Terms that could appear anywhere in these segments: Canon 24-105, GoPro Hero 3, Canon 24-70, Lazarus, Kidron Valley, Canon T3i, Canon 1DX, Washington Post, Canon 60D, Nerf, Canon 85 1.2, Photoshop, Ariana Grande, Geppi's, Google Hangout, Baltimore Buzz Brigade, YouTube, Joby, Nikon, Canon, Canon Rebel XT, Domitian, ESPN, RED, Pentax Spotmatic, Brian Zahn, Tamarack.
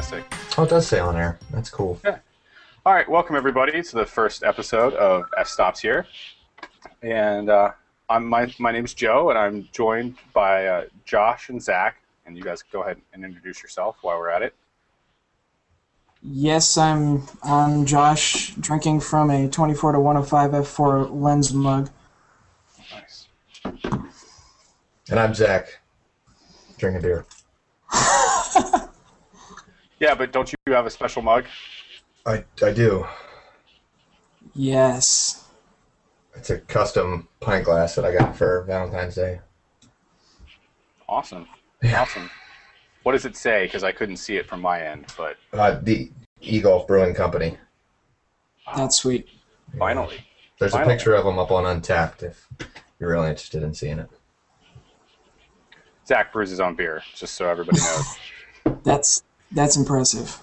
fantastic. Oh, it does say on air. That's cool. Yeah. All right, welcome everybody to the first episode of F Stops Here. And my name is Joe, and I'm joined by Josh and Zach. And you guys go ahead and introduce yourself while we're at it. Yes, I'm Josh, drinking from a 24-105 f4 lens mug. Nice. And I'm Zach, drinking beer. Yeah, but don't you have a special mug? I do. Yes. It's a custom pint glass that I got for Valentine's Day. Awesome. Yeah. Awesome. What does it say? Because I couldn't see it from my end, but the E-Golf Brewing Company. That's sweet. Yeah. Finally. There's a picture of them up on Untappd if you're really interested in seeing it. Zach brews his own beer, just so everybody knows. That's impressive.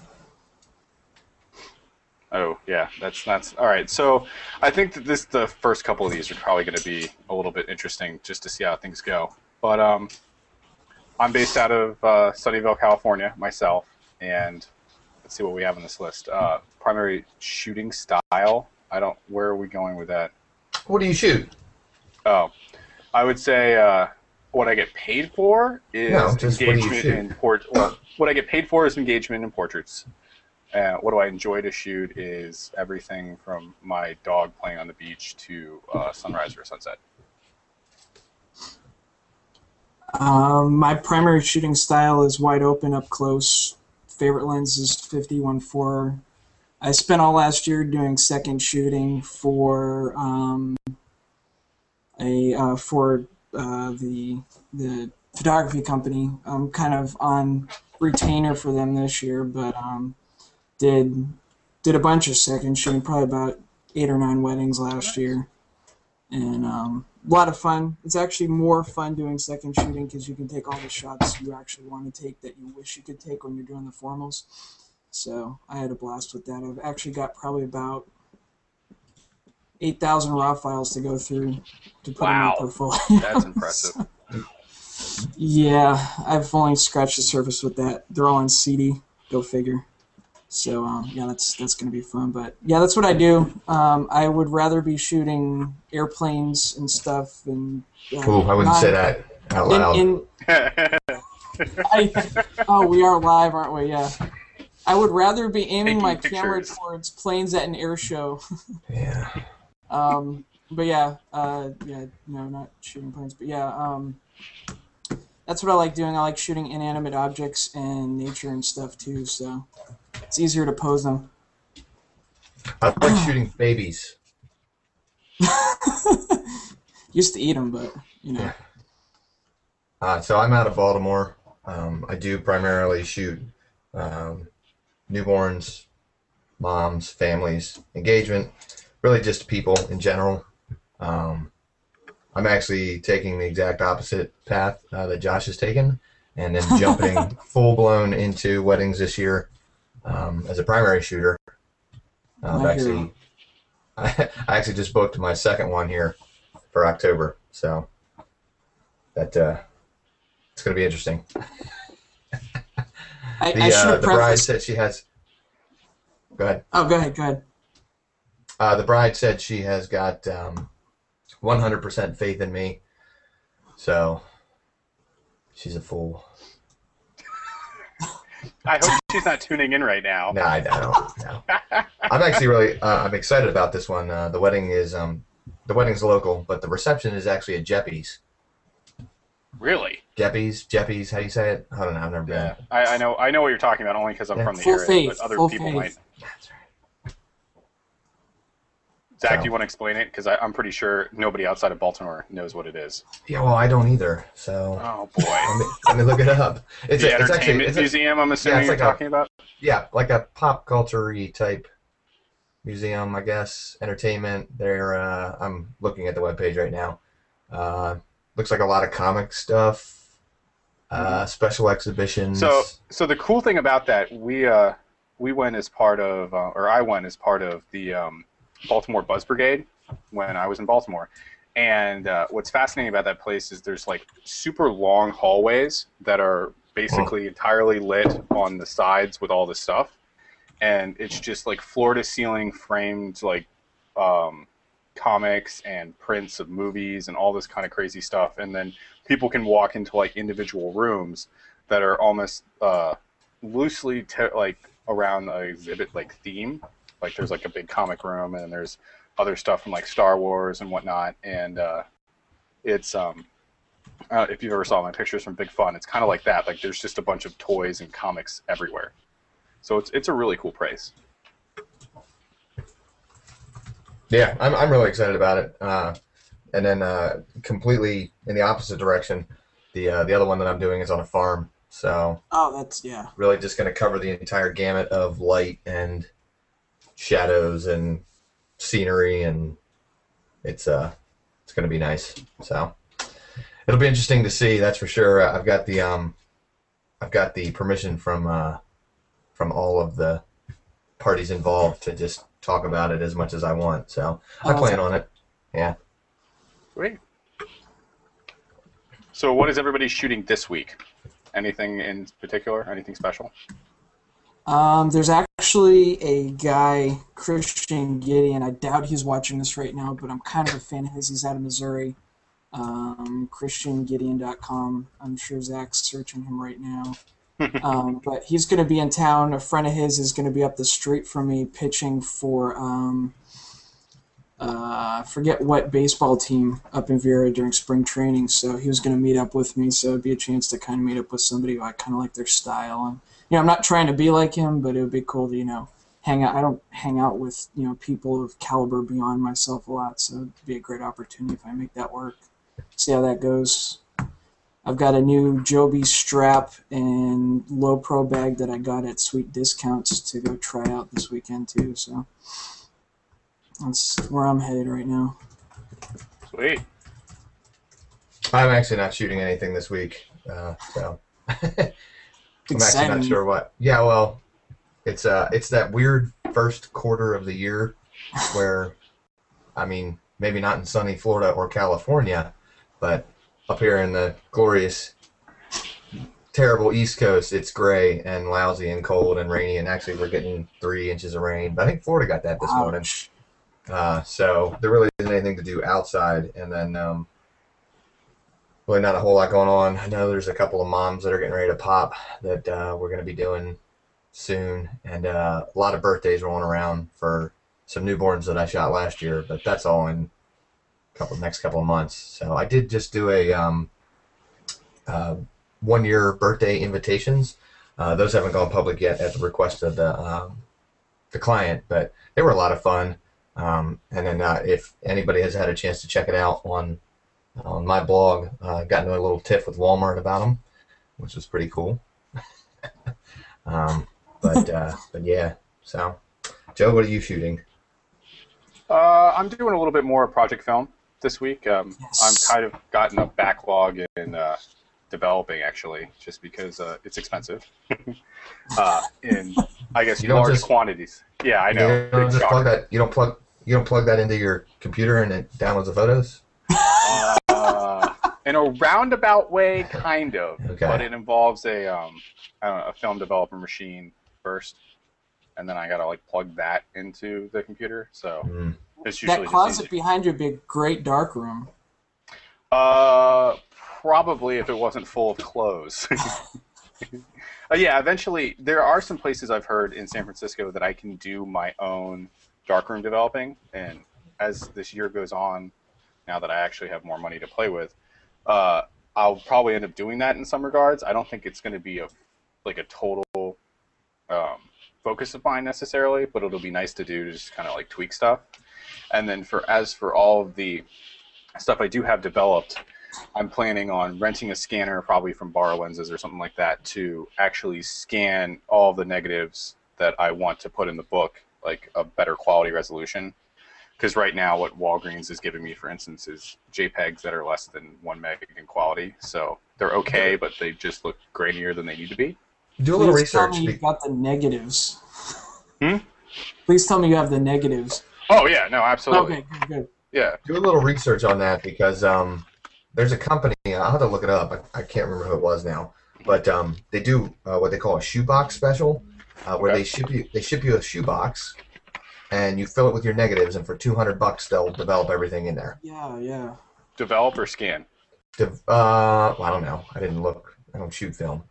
Oh yeah, that's all right. So I think that the first couple of these are probably going to be a little bit interesting, just to see how things go. But I'm based out of Sunnyvale, California, myself, and let's see what we have on this list. Primary shooting style. Where are we going with that? What do you shoot? Oh, I would say what I get paid for is engagement in portraits. What I get paid for is engagement in portraits. What do I enjoy to shoot is everything from my dog playing on the beach to sunrise or sunset. My primary shooting style is wide open, up close. Favorite lens is 50-1.4. I spent all last year doing second shooting for the photography company. I'm kind of on retainer for them this year, but did a bunch of second shooting, probably about 8 or 9 weddings last year, and a lot of fun. It's actually more fun doing second shooting because you can take all the shots you actually want to take that you wish you could take when you're doing the formals. So I had a blast with that. I've actually got probably about 8,000 raw files to go through to put in my portfolio. That's impressive. So, yeah, I've only scratched the surface with that. They're all on CD. Go figure. So yeah, that's going to be fun. But yeah, that's what I do. I would rather be shooting airplanes and stuff than. Ooh, I wouldn't say that out loud. Oh, we are live, aren't we? Yeah. I would rather be aiming my camera towards planes at an air show. Yeah. But yeah, no, not shooting planes. But yeah, that's what I like doing. I like shooting inanimate objects and nature and stuff too. So. It's easier to pose them. I like shooting babies. Used to eat them, but you know. Yeah. So I'm out of Baltimore. I do primarily shoot newborns, moms, families, engagement, really just people in general. I'm actually taking the exact opposite path that Josh has taken, and then jumping full-blown into weddings this year. As a primary shooter, I actually just booked my second one here for October, so that it's going to be interesting. The bride said she has. Go ahead. Oh, go ahead. Go ahead. The bride said she has got 100% faith in me, so she's a fool. I hope she's not tuning in right now. No, I don't. No. I'm actually really I'm excited about this one. The wedding is the wedding's local, but the reception is actually at Geppi's. Really? Geppi's. How do you say it? I don't know. I've never been. Yeah. I know what you're talking about only because I'm from the area, but other people might. That's right. Zach, do you want to explain it? Because I'm pretty sure nobody outside of Baltimore knows what it is. Yeah, well, I don't either. So. Oh boy. Let me look it up. It's the entertainment museum. I'm assuming you're talking about. Yeah, like a pop culture-y type museum, I guess. Entertainment. There. I'm looking at the webpage right now. Looks like a lot of comic stuff, special exhibitions. So the cool thing about that, we went as part of, or I went as part of the. Baltimore Buzz Brigade when I was in Baltimore, and what's fascinating about that place is there's like super long hallways that are basically entirely lit on the sides with all the stuff, and it's just like floor to ceiling framed like comics and prints of movies and all this kind of crazy stuff. And then people can walk into like individual rooms that are almost loosely like around the exhibit like theme. Like there's like a big comic room, and there's other stuff from like Star Wars and whatnot. And it's if you've ever saw my pictures from Big Fun, it's kind of like that. Like there's just a bunch of toys and comics everywhere. So it's a really cool price. Yeah, I'm really excited about it. And then completely in the opposite direction, the other one that I'm doing is on a farm. So that's really just going to cover the entire gamut of light and shadows and scenery, and it's going to be nice. So it'll be interesting to see, that's for sure. I've got the permission from all of the parties involved to just talk about it as much as I want. So I plan on it. Yeah. Great. So what is everybody shooting this week? Anything in particular? Anything special? There's actually a guy, Christian Gideon. I doubt he's watching this right now, but I'm kind of a fan of his. He's out of Missouri. ChristianGideon.com. I'm sure Zach's searching him right now. But he's going to be in town. A friend of his is going to be up the street from me pitching for I forget what baseball team up in Vera during spring training, so he was going to meet up with me, so it would be a chance to kind of meet up with somebody who I kind of like their style. And you know, I'm not trying to be like him, but it would be cool to, you know, hang out. I don't hang out with, you know, people of caliber beyond myself a lot, so it would be a great opportunity if I make that work. See how that goes. I've got a new Joby strap and Lowepro bag that I got at sweet discounts to go try out this weekend too, so that's where I'm headed right now. Sweet. I'm actually not shooting anything this week, so I'm actually not sure what. Yeah, well, it's that weird first quarter of the year where, I mean, maybe not in sunny Florida or California, but up here in the glorious, terrible East Coast, it's gray and lousy and cold and rainy, and actually we're getting 3 inches of rain. But I think Florida got that this morning. So there really isn't anything to do outside, and then really not a whole lot going on. I know there's a couple of moms that are getting ready to pop that we're going to be doing soon, and a lot of birthdays rolling around for some newborns that I shot last year, but that's all in next couple of months. So I did just do a one-year birthday invitations. Those haven't gone public yet at the request of the client, but they were a lot of fun. And then if anybody has had a chance to check it out on my blog, got into a little tiff with Walmart about them, which was pretty cool. But yeah, so Joe, what are you shooting? I'm doing a little bit more project film this week. Yes. I'm kind of gotten a backlog in developing, actually, just because it's expensive. In I guess large quantities. Yeah, I know. You don't plug that into your computer and it downloads the photos? In a roundabout way, kind of. Okay. But it involves I don't know, a film developer machine first, and then I gotta like plug that into the computer. So it's usually that closet behind you would be a great dark room. Probably if it wasn't full of clothes. Yeah, eventually there are some places I've heard in San Francisco that I can do my own darkroom developing, and as this year goes on, now that I actually have more money to play with, I'll probably end up doing that in some regards. I don't think it's going to be a total focus of mine necessarily, but it'll be nice to do to just kind of like tweak stuff. And then as for all of the stuff I do have developed, I'm planning on renting a scanner, probably from BorrowLenses or something like that, to actually scan all the negatives that I want to put in the book, like a better quality resolution. Because right now, what Walgreens is giving me, for instance, is JPEGs that are less than 1 meg in quality. So they're okay, but they just look grainier than they need to be. Do a little research. Please tell me you got the negatives. Please tell me you have the negatives. Oh yeah, no, absolutely. Okay, good. Yeah. Do a little research on that because. There's a company, I'll have to look it up, I can't remember who it was now, But they do what they call a shoebox special, where okay. they ship you a shoebox, and you fill it with your negatives, and for $200 they'll develop everything in there. Yeah, yeah. Develop or scan? Well, I don't know. I didn't look. I don't shoot film.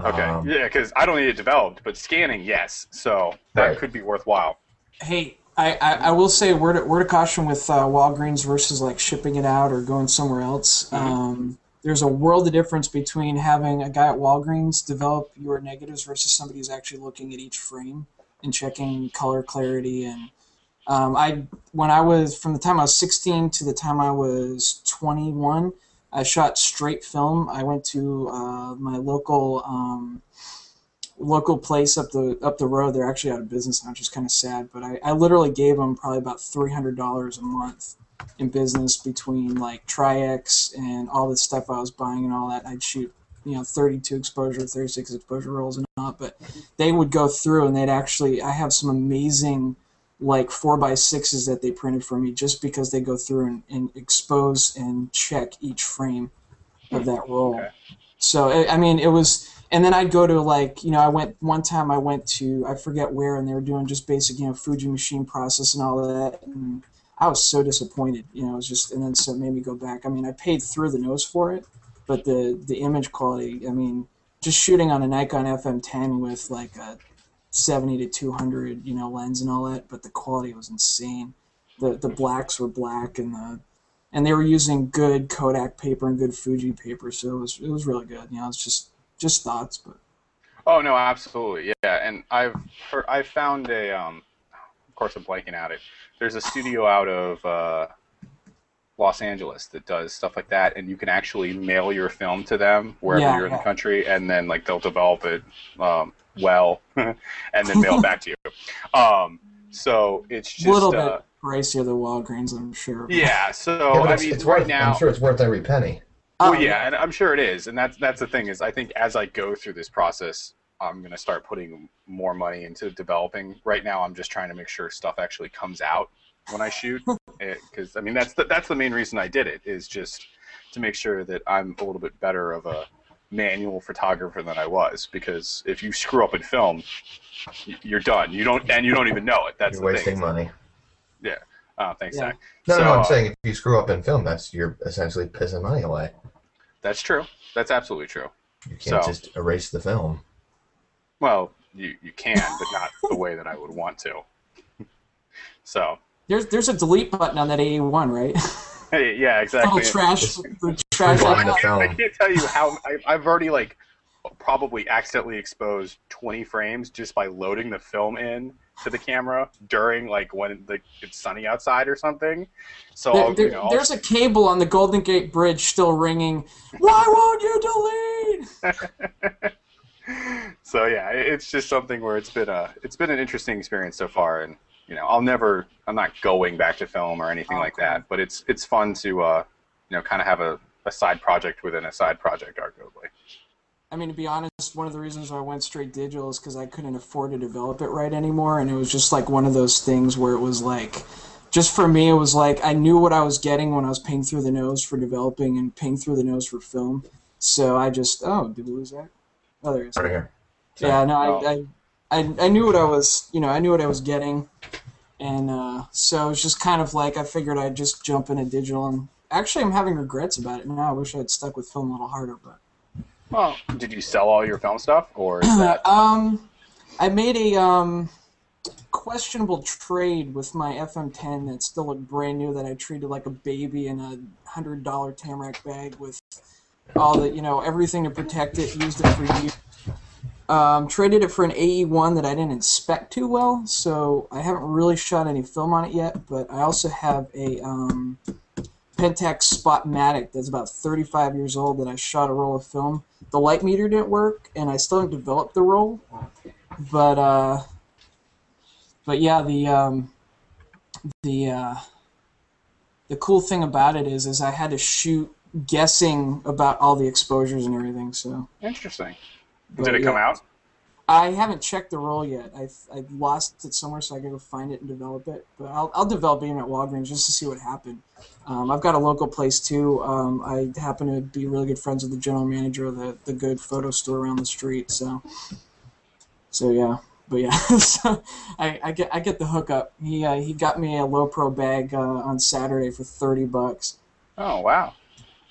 Okay. Yeah, because I don't need it developed, but scanning, yes. So that right. could be worthwhile. Hey, I will say a word of caution with Walgreens versus like shipping it out or going somewhere else. Mm-hmm. There's a world of difference between having a guy at Walgreens develop your negatives versus somebody who's actually looking at each frame and checking color clarity. And from the time I was 16 to the time I was 21, I shot straight film. I went to my local place up the road. They're actually out of business now, which is kind of sad. But I literally gave them probably about $300 a month in business between like Tri-X and all the stuff I was buying and all that. I'd shoot, you know, 32 exposure, 36 exposure rolls and all that, but they would go through and they'd actually, I have some amazing like 4x6s that they printed for me just because they go through and expose and check each frame of that roll. Okay. So, I mean, it was, and then I'd go to like, you know, one time I went to, I forget where, and they were doing just basic, you know, Fuji machine process and all that, and I was so disappointed, you know, it was just, and then so it made me go back. I mean, I paid through the nose for it, but the image quality, I mean, just shooting on a Nikon FM10 with like a 70 to 200, you know, lens and all that, but the quality was insane. The blacks were black, and they were using good Kodak paper and good Fuji paper, so it was really good. You know, it's just thoughts, but. Oh no, absolutely, yeah, and I've found a Of course, I'm blanking out it. There's a studio out of Los Angeles that does stuff like that, and you can actually mail your film to them wherever yeah, you're in yeah. the country, and then like they'll develop it well, and then mail it back to you. So it's just a little bit pricier than Walgreens, I'm sure. Yeah. So yeah, I mean, it's right now, I'm sure it's worth every penny. Oh well, yeah, and I'm sure it is, and that's the thing is, I think as I go through this process, I'm going to start putting more money into developing. Right now, I'm just trying to make sure stuff actually comes out when I shoot. Because, I mean, that's the main reason I did it, is just to make sure that I'm a little bit better of a manual photographer than I was. Because if you screw up in film, you're done. You don't even know it. That's you're the thing. You're wasting money. Yeah. Thanks, Zach. Yeah. No, I'm saying if you screw up in film, you're essentially pissing money away. That's true. That's absolutely true. You can't just erase the film. Well, you can, but not the way that I would want to. So there's a delete button on that AE1, right? Hey, yeah, exactly. The trash. I can't tell you how I've already like probably accidentally exposed 20 frames just by loading the film in to the camera during like when it's sunny outside or something. So there's a cable on the Golden Gate Bridge still ringing. Why won't you delete? So yeah, it's just something where it's been an interesting experience so far, and you know I'm not going back to film or anything like that, but it's fun to you know kind of have a side project within a side project, arguably. I mean, to be honest, one of the reasons why I went straight digital is because I couldn't afford to develop it right anymore, and it was just like one of those things where it was like, just for me, it was like I knew what I was getting when I was paying through the nose for developing and paying through the nose for film, so I just did we lose that? Oh, there is. Right here. So, yeah, no, I knew what I was, you know, I knew what I was getting, and so it's just kind of like I figured I'd just jump into digital, and actually I'm having regrets about it now. I wish I'd stuck with film a little harder, but. Well, did you sell all your film stuff, or is that? I made a questionable trade with my FM10 that still looked brand new that I treated like a baby in a $100 Tamarack bag with. All the, you know, everything to protect it, used it for years. Traded it for an AE1 that I didn't inspect too well, so I haven't really shot any film on it yet, but I also have a Pentax Spotmatic that's about 35 years old that I shot a roll of film. The light meter didn't work, and I still haven't developed the roll, but yeah, the cool thing about it is I had to shoot guessing about all the exposures and everything. So interesting. But did it come out? I haven't checked the roll yet. I've lost it somewhere, so I gotta go find it and develop it. But I'll develop it at Walgreens just to see what happened. I've got a local place too. I happen to be really good friends with the general manager of the good photo store around the street. So yeah. But yeah, so I get the hookup. He got me a Lowepro bag on Saturday for $30. Oh wow,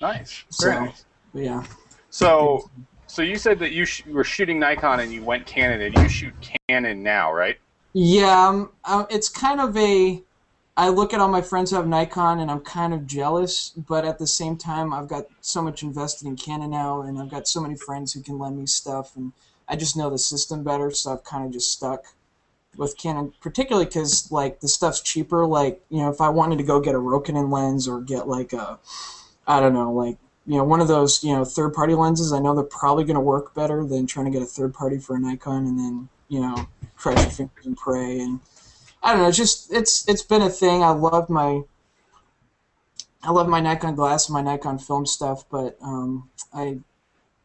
nice, very nice. But yeah. So you said that you were shooting Nikon and you went Canon, and you shoot Canon now, right? Yeah, it's kind of a. I look at all my friends who have Nikon, and I'm kind of jealous. But at the same time, I've got so much invested in Canon now, and I've got so many friends who can lend me stuff and. I just know the system better, so I've kind of just stuck with Canon, particularly because like the stuff's cheaper. Like if I wanted to go get a Rokkinen lens or get like a, I don't know, like one of those third-party lenses, I know they're probably going to work better than trying to get a third-party for a Nikon and then cross your fingers and pray. And I don't know, it's just it's been a thing. I love my Nikon glass and my Nikon film stuff, but I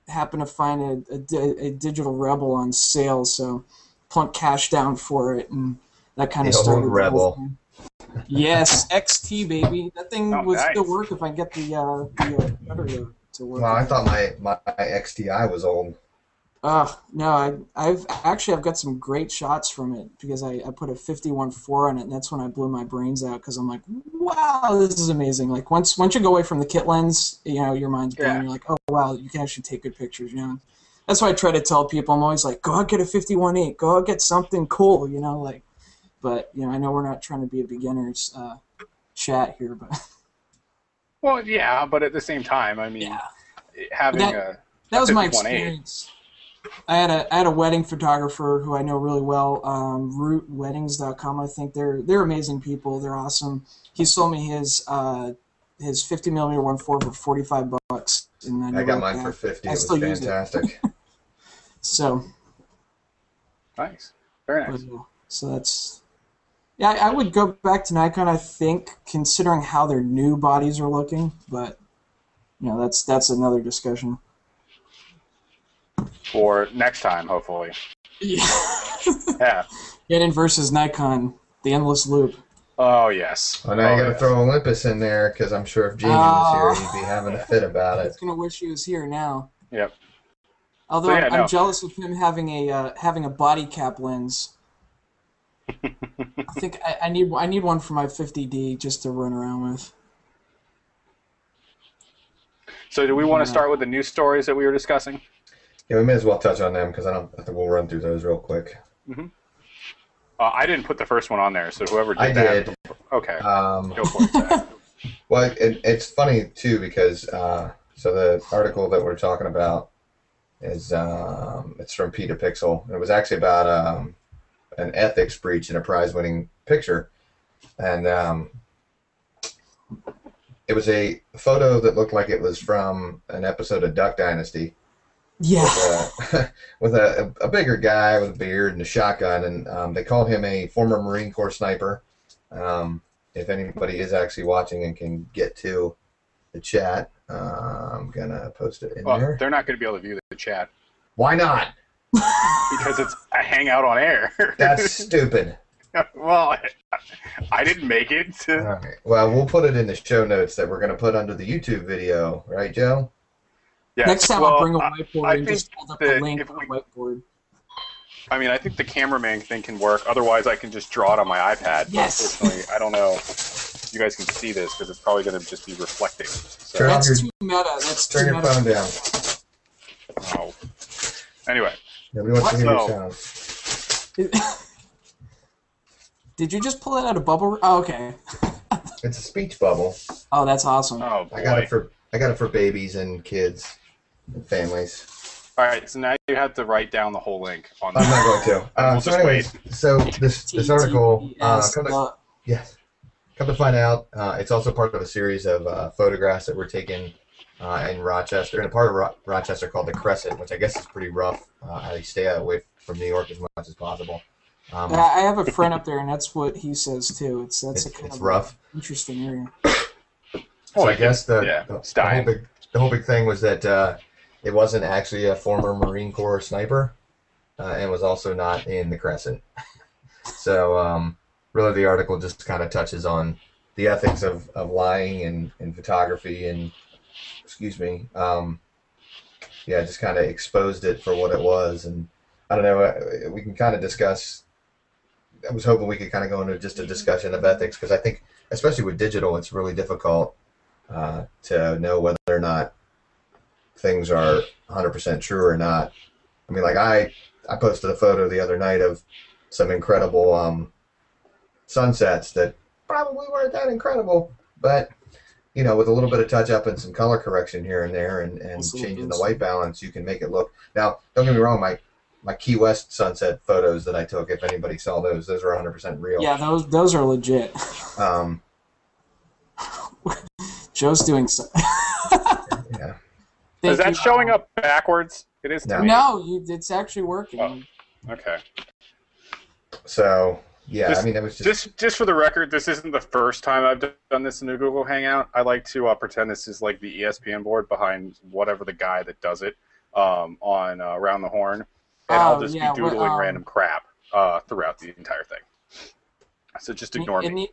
happen to find a digital rebel on sale, so plunk cash down for it, and that kind of started. Rebel. Yes, XT baby. That thing would still work if I get the battery to work. Well, I thought my XTI was old. No, I've got some great shots from it because I put a 51.4 on it, and that's when I blew my brains out because I'm like, wow, this is amazing. Like once you go away from the kit lens, your mind's blown. Yeah. You're like, oh wow, you can actually take good pictures. That's why I try to tell people. I'm always like, go out get a 51.8, go out get something cool. But I know we're not trying to be a beginner's chat here, but. Well, yeah, but at the same time, I mean, that was my experience. I had a wedding photographer who I know really well, RootWeddings.com. I think they're amazing people. They're awesome. He sold me his 50mm 1.4 for $45, and then I got mine for $50. It was fantastic. So nice, very nice. So that's I would go back to Nikon. I think considering how their new bodies are looking, but that's another discussion. For next time, hopefully. Yeah. Yeah. Canon versus Nikon, the endless loop. Oh yes. Well, now you gotta throw Olympus in there because I'm sure if Jamie was here, he'd be having a fit about it. I was gonna wish he was here now. Yep. Although I'm jealous of him having a body cap lens. I think I need one for my 50D just to run around with. So do we want to start with the news stories that we were discussing? Yeah, we may as well touch on them because I think we'll run through those real quick. Mm-hmm. I didn't put the first one on there, so whoever did that. Okay. Go for it. Well, it's funny too because so the article that we're talking about is it's from Peter Pixel. And it was actually about an ethics breach in a prize-winning picture, and it was a photo that looked like it was from an episode of Duck Dynasty. Yeah. With a bigger guy with a beard and a shotgun, and they called him a former Marine Corps sniper. If anybody is actually watching and can get to the chat, I'm going to post it in there. They're not going to be able to view the chat. Why not? Because it's a hangout on air. That's stupid. Well, I didn't make it. All right. Well, we'll put it in the show notes that we're going to put under the YouTube video. Right, Joe? Yes. Next time I'll bring a whiteboard and just hold up the link on the whiteboard. I mean, I think the cameraman thing can work. Otherwise, I can just draw it on my iPad. Yes. But unfortunately, I don't know if you guys can see this because it's probably going to just be reflecting. So. That's too meta. Turn your phone down. Oh. Anyway. Nobody wants to hear your sound. Did you just pull it out of bubble? Oh, okay. It's a speech bubble. Oh, that's awesome. Oh, boy. I got it for babies and kids. Families. All right, so now you have to write down the whole link. On I'm not going to. We'll so, anyways, so this article. Come to find out, it's also part of a series of photographs that were taken in Rochester, in a part of Rochester called the Crescent, which I guess is pretty rough. I stay away from New York as much as possible. I have a friend up there, and that's what he says too. It's kind of rough, interesting area. So I guess the whole big thing was that it wasn't actually a former Marine Corps sniper. and was also not in the Crescent. So really the article just kind of touches on the ethics of lying and photography, and excuse me, yeah, just kind of exposed it for what it was. And I don't know, we can kind of discuss, I was hoping we could kind of go into just a discussion of ethics, because I think especially with digital it's really difficult to know whether or not things are 100% true or not. I mean, like I posted a photo the other night of some incredible sunsets that probably weren't that incredible, but you know, with a little bit of touch up and some color correction here and there, and changing the white balance, you can make it look. Now, don't get me wrong, my Key West sunset photos that I took, if anybody saw those are 100% real. Yeah, those are legit. Joe's doing so. Yeah. Is that showing up backwards? It is. No, it's actually working. Oh, okay. So yeah, I mean, it was just for the record, this isn't the first time I've done this in a Google Hangout. I like to pretend this is like the ESPN board behind whatever the guy that does it on Around the Horn, and I'll just be doodling random crap throughout the entire thing. So just ignore me.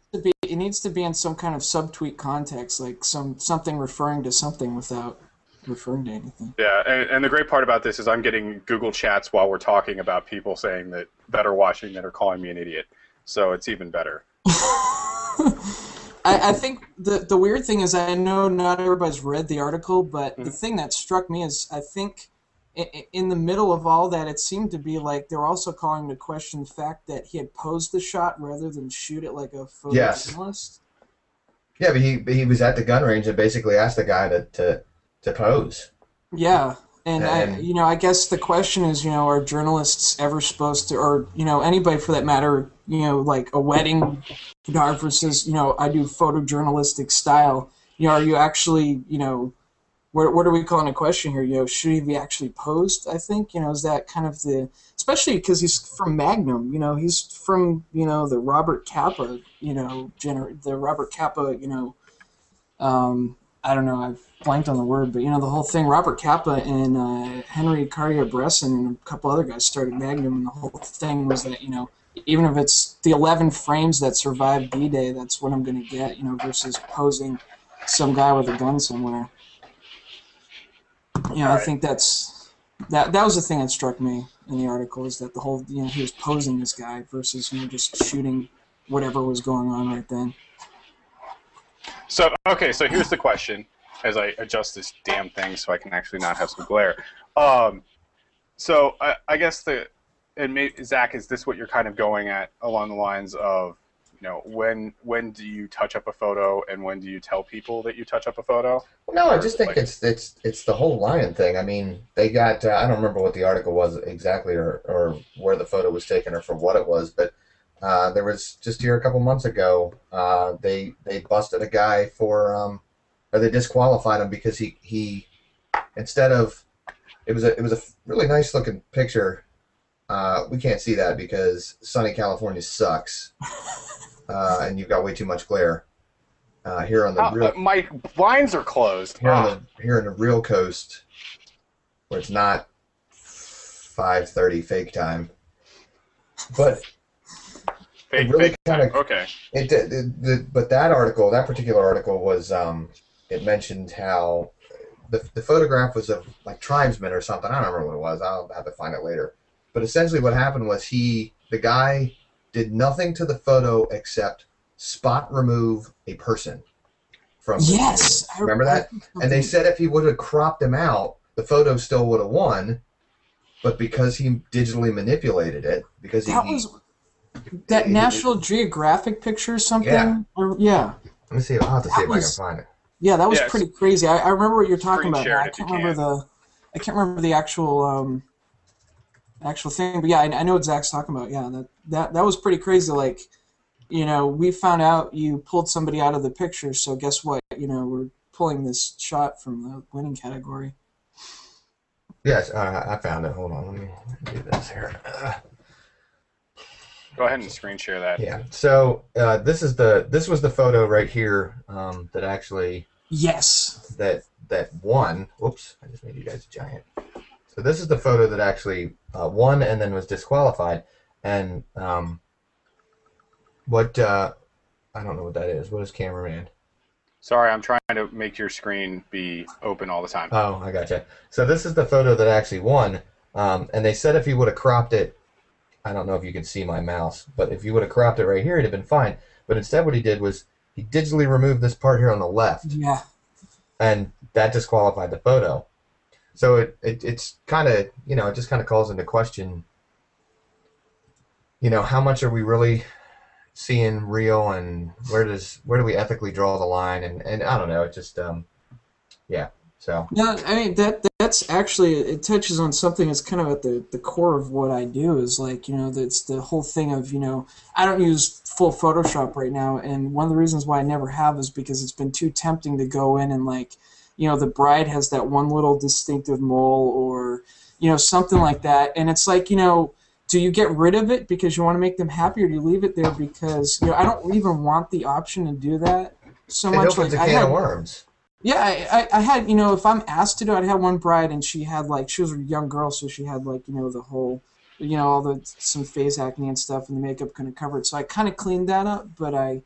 It needs to be in some kind of subtweet context, like something referring to something without referring to anything. Yeah, and the great part about this is I'm getting Google chats while we're talking about people saying that are watching that are calling me an idiot. So it's even better. I think the weird thing is, I know not everybody's read the article, but the thing that struck me is, I think in the middle of all that, it seemed to be like they were also calling into question the fact that he had posed the shot rather than shoot it like a photojournalist. Yes. Yeah, but he was at the gun range and basically asked the guy to pose. Yeah. And I, you know, I guess the question is, you know, are journalists ever supposed to, or, you know, anybody for that matter, you know, like a wedding photographer says, you know, I do photojournalistic style. You know, are you actually, you know, what are we calling a question here? You know, should he be actually posed, I think? You know, is that kind of the, especially because he's from Magnum, you know, he's from, you know, the Robert Capa, you know, you know, I don't know, I've blanked on the word, but you know, the whole thing, Robert Capa and Henry Cartier-Bresson and a couple other guys started Magnum, and the whole thing was that, you know, even if it's the 11 frames that survived D-Day, that's what I'm going to get, you know, versus posing some guy with a gun somewhere. You know, I think that's, that was the thing that struck me in the article, is that the whole, you know, he was posing this guy versus, you know, just shooting whatever was going on right then. So, okay, so here's the question, as I adjust this damn thing so I can actually not have some glare. So I guess Zach, is this what you're kind of going at along the lines of, you know, when do you touch up a photo and when do you tell people that you touch up a photo? Well, no, I just think it's the whole lion thing. I mean, they got, I don't remember what the article was exactly or where the photo was taken or from what it was, but there was just here a couple months ago, they busted a guy for, or they disqualified him because he instead of, it was a really nice looking picture. We can't see that because sunny California sucks, and you've got way too much glare here on the real. My blinds are closed. Here on the real coast, where it's not 5:30 fake time, but fake, really kind of okay. It did, but that particular article was it mentioned how the photograph was of like tribesmen or something. I don't remember what it was. I'll have to find it later. But essentially what happened was the guy did nothing to the photo except spot remove a person from the photo. Remember that? And they said if he would have cropped him out, the photo still would have won, but because he digitally manipulated it, because that National Geographic picture or something? Yeah. Let me see. I'll have to see if I can find it. Yeah, that was pretty crazy. I remember what you're talking about. I can't remember the actual actual thing, but yeah, I know what Zach's talking about. Yeah, that was pretty crazy. Like, you know, we found out you pulled somebody out of the picture, so guess what? You know, we're pulling this shot from the winning category. Yes, I found it. Hold on, let me do this here. Go ahead and screen share that. Yeah. So this was the photo right here that actually that won. Whoops! I just made you guys a giant. So this is the photo that actually won and then was disqualified. And I don't know what that is. What is cameraman? Sorry, I'm trying to make your screen be open all the time. Oh, I gotcha. So this is the photo that actually won. And they said if you would have cropped it, I don't know if you can see my mouse, but if you would have cropped it right here, it would have been fine. But instead what he did was he digitally removed this part here on the left. Yeah. And that disqualified the photo. So it's kind of, you know, it just kind of calls into question, you know, how much are we really seeing real, and where do we ethically draw the line? And I don't know, it just, yeah. So yeah, I mean that's actually, it touches on something that's kind of at the core of what I do, is like, you know, that's the whole thing of, you know, I don't use full Photoshop right now, and one of the reasons why I never have is because it's been too tempting to go in and, like, you know, the bride has that one little distinctive mole, or, you know, something like that, and it's like, you know, do you get rid of it because you want to make them happy, or do you leave it there because, you know, I don't even want the option to do that so much. It opens a can of worms. Yeah, I had, you know, if I'm asked to do it, I had one bride, and she had, like, she was a young girl, so she had, like, you know, the whole, you know, all the, some face acne and stuff, and the makeup couldn't cover it, so I kind of cleaned that up, but I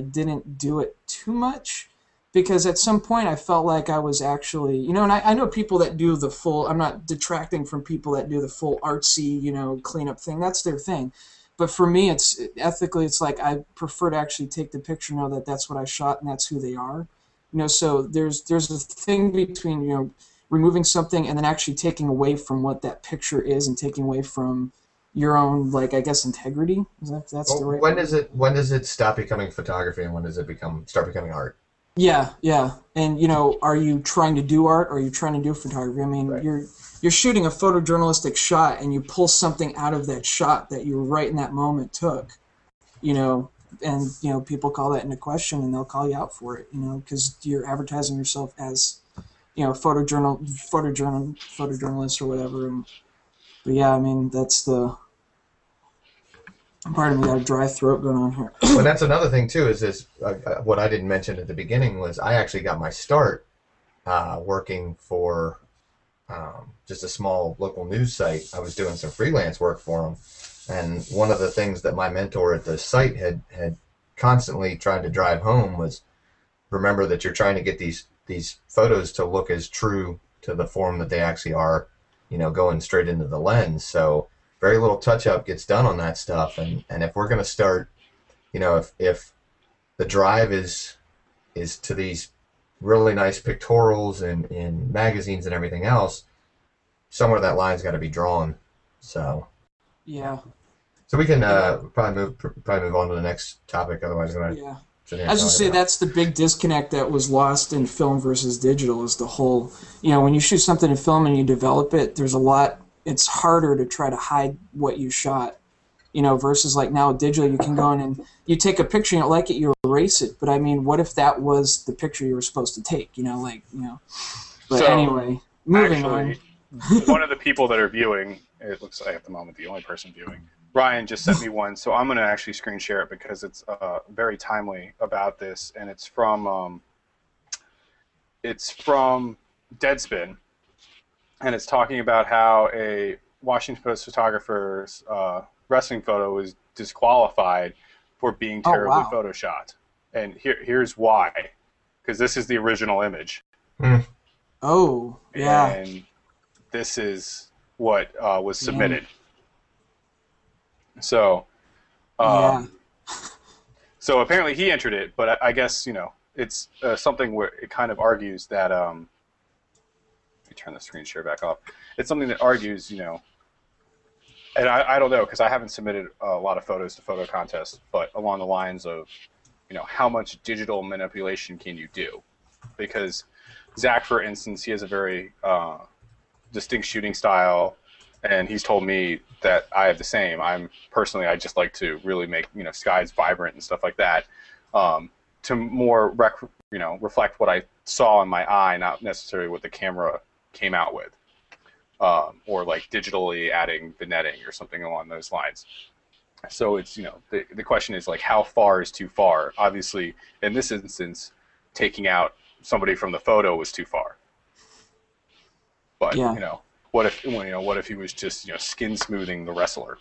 didn't do it too much, because at some point I felt like I was actually, you know, and I know people that do the full, I'm not detracting from people that do the full artsy, you know, cleanup thing, that's their thing. But for me, it's, ethically, it's like, I prefer to actually take the picture, know that that's what I shot, and that's who they are. You know, so there's a thing between, you know, removing something and then actually taking away from what that picture is, and taking away from your own, like, I guess, integrity. Is that, that's the right. When does it stop becoming photography, and when does it start becoming art? Yeah, yeah. And, you know, are you trying to do art, or are you trying to do photography? I mean, right. You're shooting a photojournalistic shot, and you pull something out of that shot that you right in that moment took, you know. And, you know, people call that into question, and they'll call you out for it, you know, because you're advertising yourself as, you know, photojournalist or whatever. And, but yeah, I mean, that's the, pardon me, I got a dry throat going on here. Well, that's another thing too, is this, what I didn't mention at the beginning was I actually got my start working for just a small local news site. I was doing some freelance work for them. And one of the things that my mentor at the site had constantly tried to drive home was, remember that you're trying to get these photos to look as true to the form that they actually are, you know, going straight into the lens. So very little touch-up gets done on that stuff. And if we're going to start, you know, if the drive is to these really nice pictorials and magazines and everything else, somewhere that line's got to be drawn. So... yeah. So we can probably move on to the next topic. Otherwise, I'm gonna. Yeah. I was just say that's the big disconnect that was lost in film versus digital, is the whole, you know, when you shoot something in film and you develop it, there's a lot. It's harder to try to hide what you shot, you know, versus like now digital, you can go in and you take a picture, you don't like it, you erase it. But I mean, what if that was the picture you were supposed to take? You know, like, you know. But so, anyway, moving on. One of the people that are viewing. It looks like at the moment the only person viewing. Ryan just sent me one, so I'm going to actually screen share it because it's very timely about this, and it's from Deadspin, and it's talking about how a Washington Post photographer's wrestling photo was disqualified for being terribly photoshopped, and here's why, because this is the original image. Mm. Oh, yeah. And this is what was submitted. Yeah. So, so apparently he entered it, but I guess, you know, it's something where it kind of argues that, let me turn the screen share back off. It's something that argues, you know, and I don't know, because I haven't submitted a lot of photos to photo contests, but along the lines of, you know, how much digital manipulation can you do? Because Zach, for instance, he has a very, distinct shooting style, and he's told me that I have the same. I just like to really make, you know, skies vibrant and stuff like that, to more reflect what I saw in my eye, not necessarily what the camera came out with, or like digitally adding vignetting or something along those lines. So it's, you know, the question is like, how far is too far? Obviously, in this instance, taking out somebody from the photo was too far. But, yeah, you know, What if he was just skin smoothing the wrestler?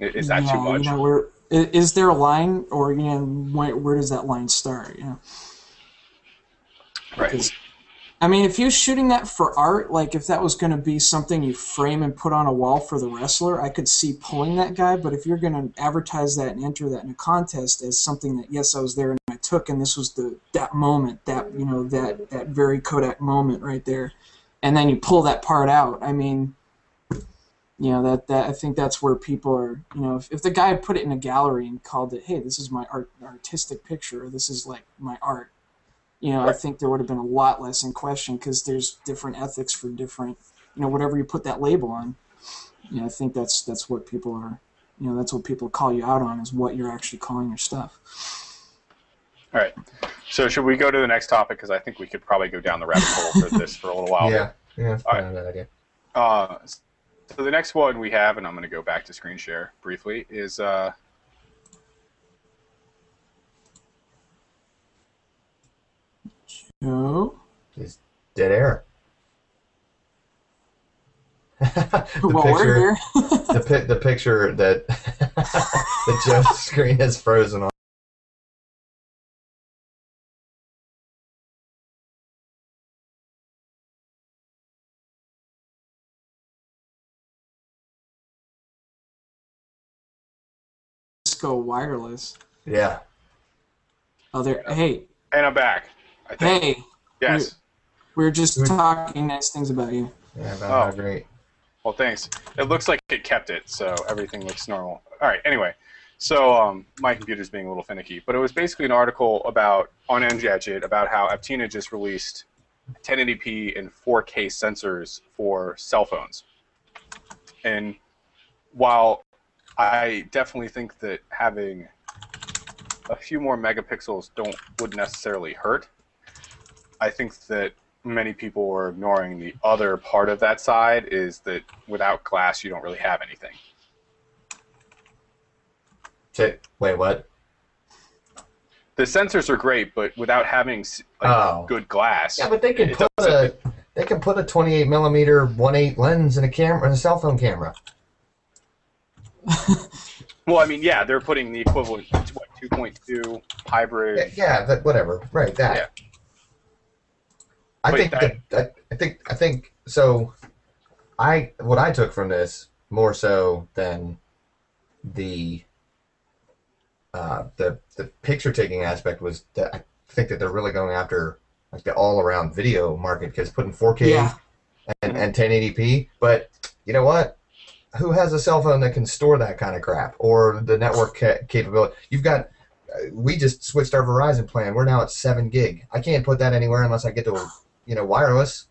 Is that too much? Is there a line, or where does that line start? Right. Because, I mean, if you're shooting that for art, like if that was going to be something you frame and put on a wall for the wrestler, I could see pulling that guy. But if you're going to advertise that and enter that in a contest as something that, yes, I was there and I took, and this was that moment, that very Kodak moment right there, and then you pull that part out. I mean, I think that's where people are. If the guy put it in a gallery and called it, hey, this is my artistic picture, or this is like my art. Right. I think there would have been a lot less in question, because there's different ethics for different, whatever you put that label on. I think that's what people are, that's what people call you out on, is what you're actually calling your stuff. All right. So should we go to the next topic? Because I think we could probably go down the rabbit hole for this for a little while. Yeah. All right. That idea. So the next one we have, and I'm going to go back to screen share briefly, is. No. It's dead air. We're here. the picture that the Jeff's screen is frozen on. Let's go wireless. Yeah. Hey. And I'm back. Hey. Yes. We're just talking nice things about you. Yeah, that's great. Well, thanks. It looks like it kept it, so everything looks normal. All right, anyway. So my computer's being a little finicky, but it was basically an article about, on Engadget, about how Aptina just released 1080p and 4K sensors for cell phones. And while I definitely think that having a few more megapixels wouldn't necessarily hurt, I think that many people are ignoring the other part of that side, is that without glass you don't really have anything. Wait, what? The sensors are great, but without having good glass. Yeah, but they can put a 28mm 1/8 lens in a camera, in a cell phone camera. Well, I mean, yeah, they're putting the equivalent 2.2 hybrid. Yeah, that, whatever, right? That. Yeah. I think what I took from this, more so than the picture taking aspect, was that I think that they're really going after like the all around video market, because putting 4K and 1080p, but you know what? Who has a cell phone that can store that kind of crap, or the network capability? You've got. We just switched our Verizon plan. We're now at 7 gig. I can't put that anywhere unless I get to wireless.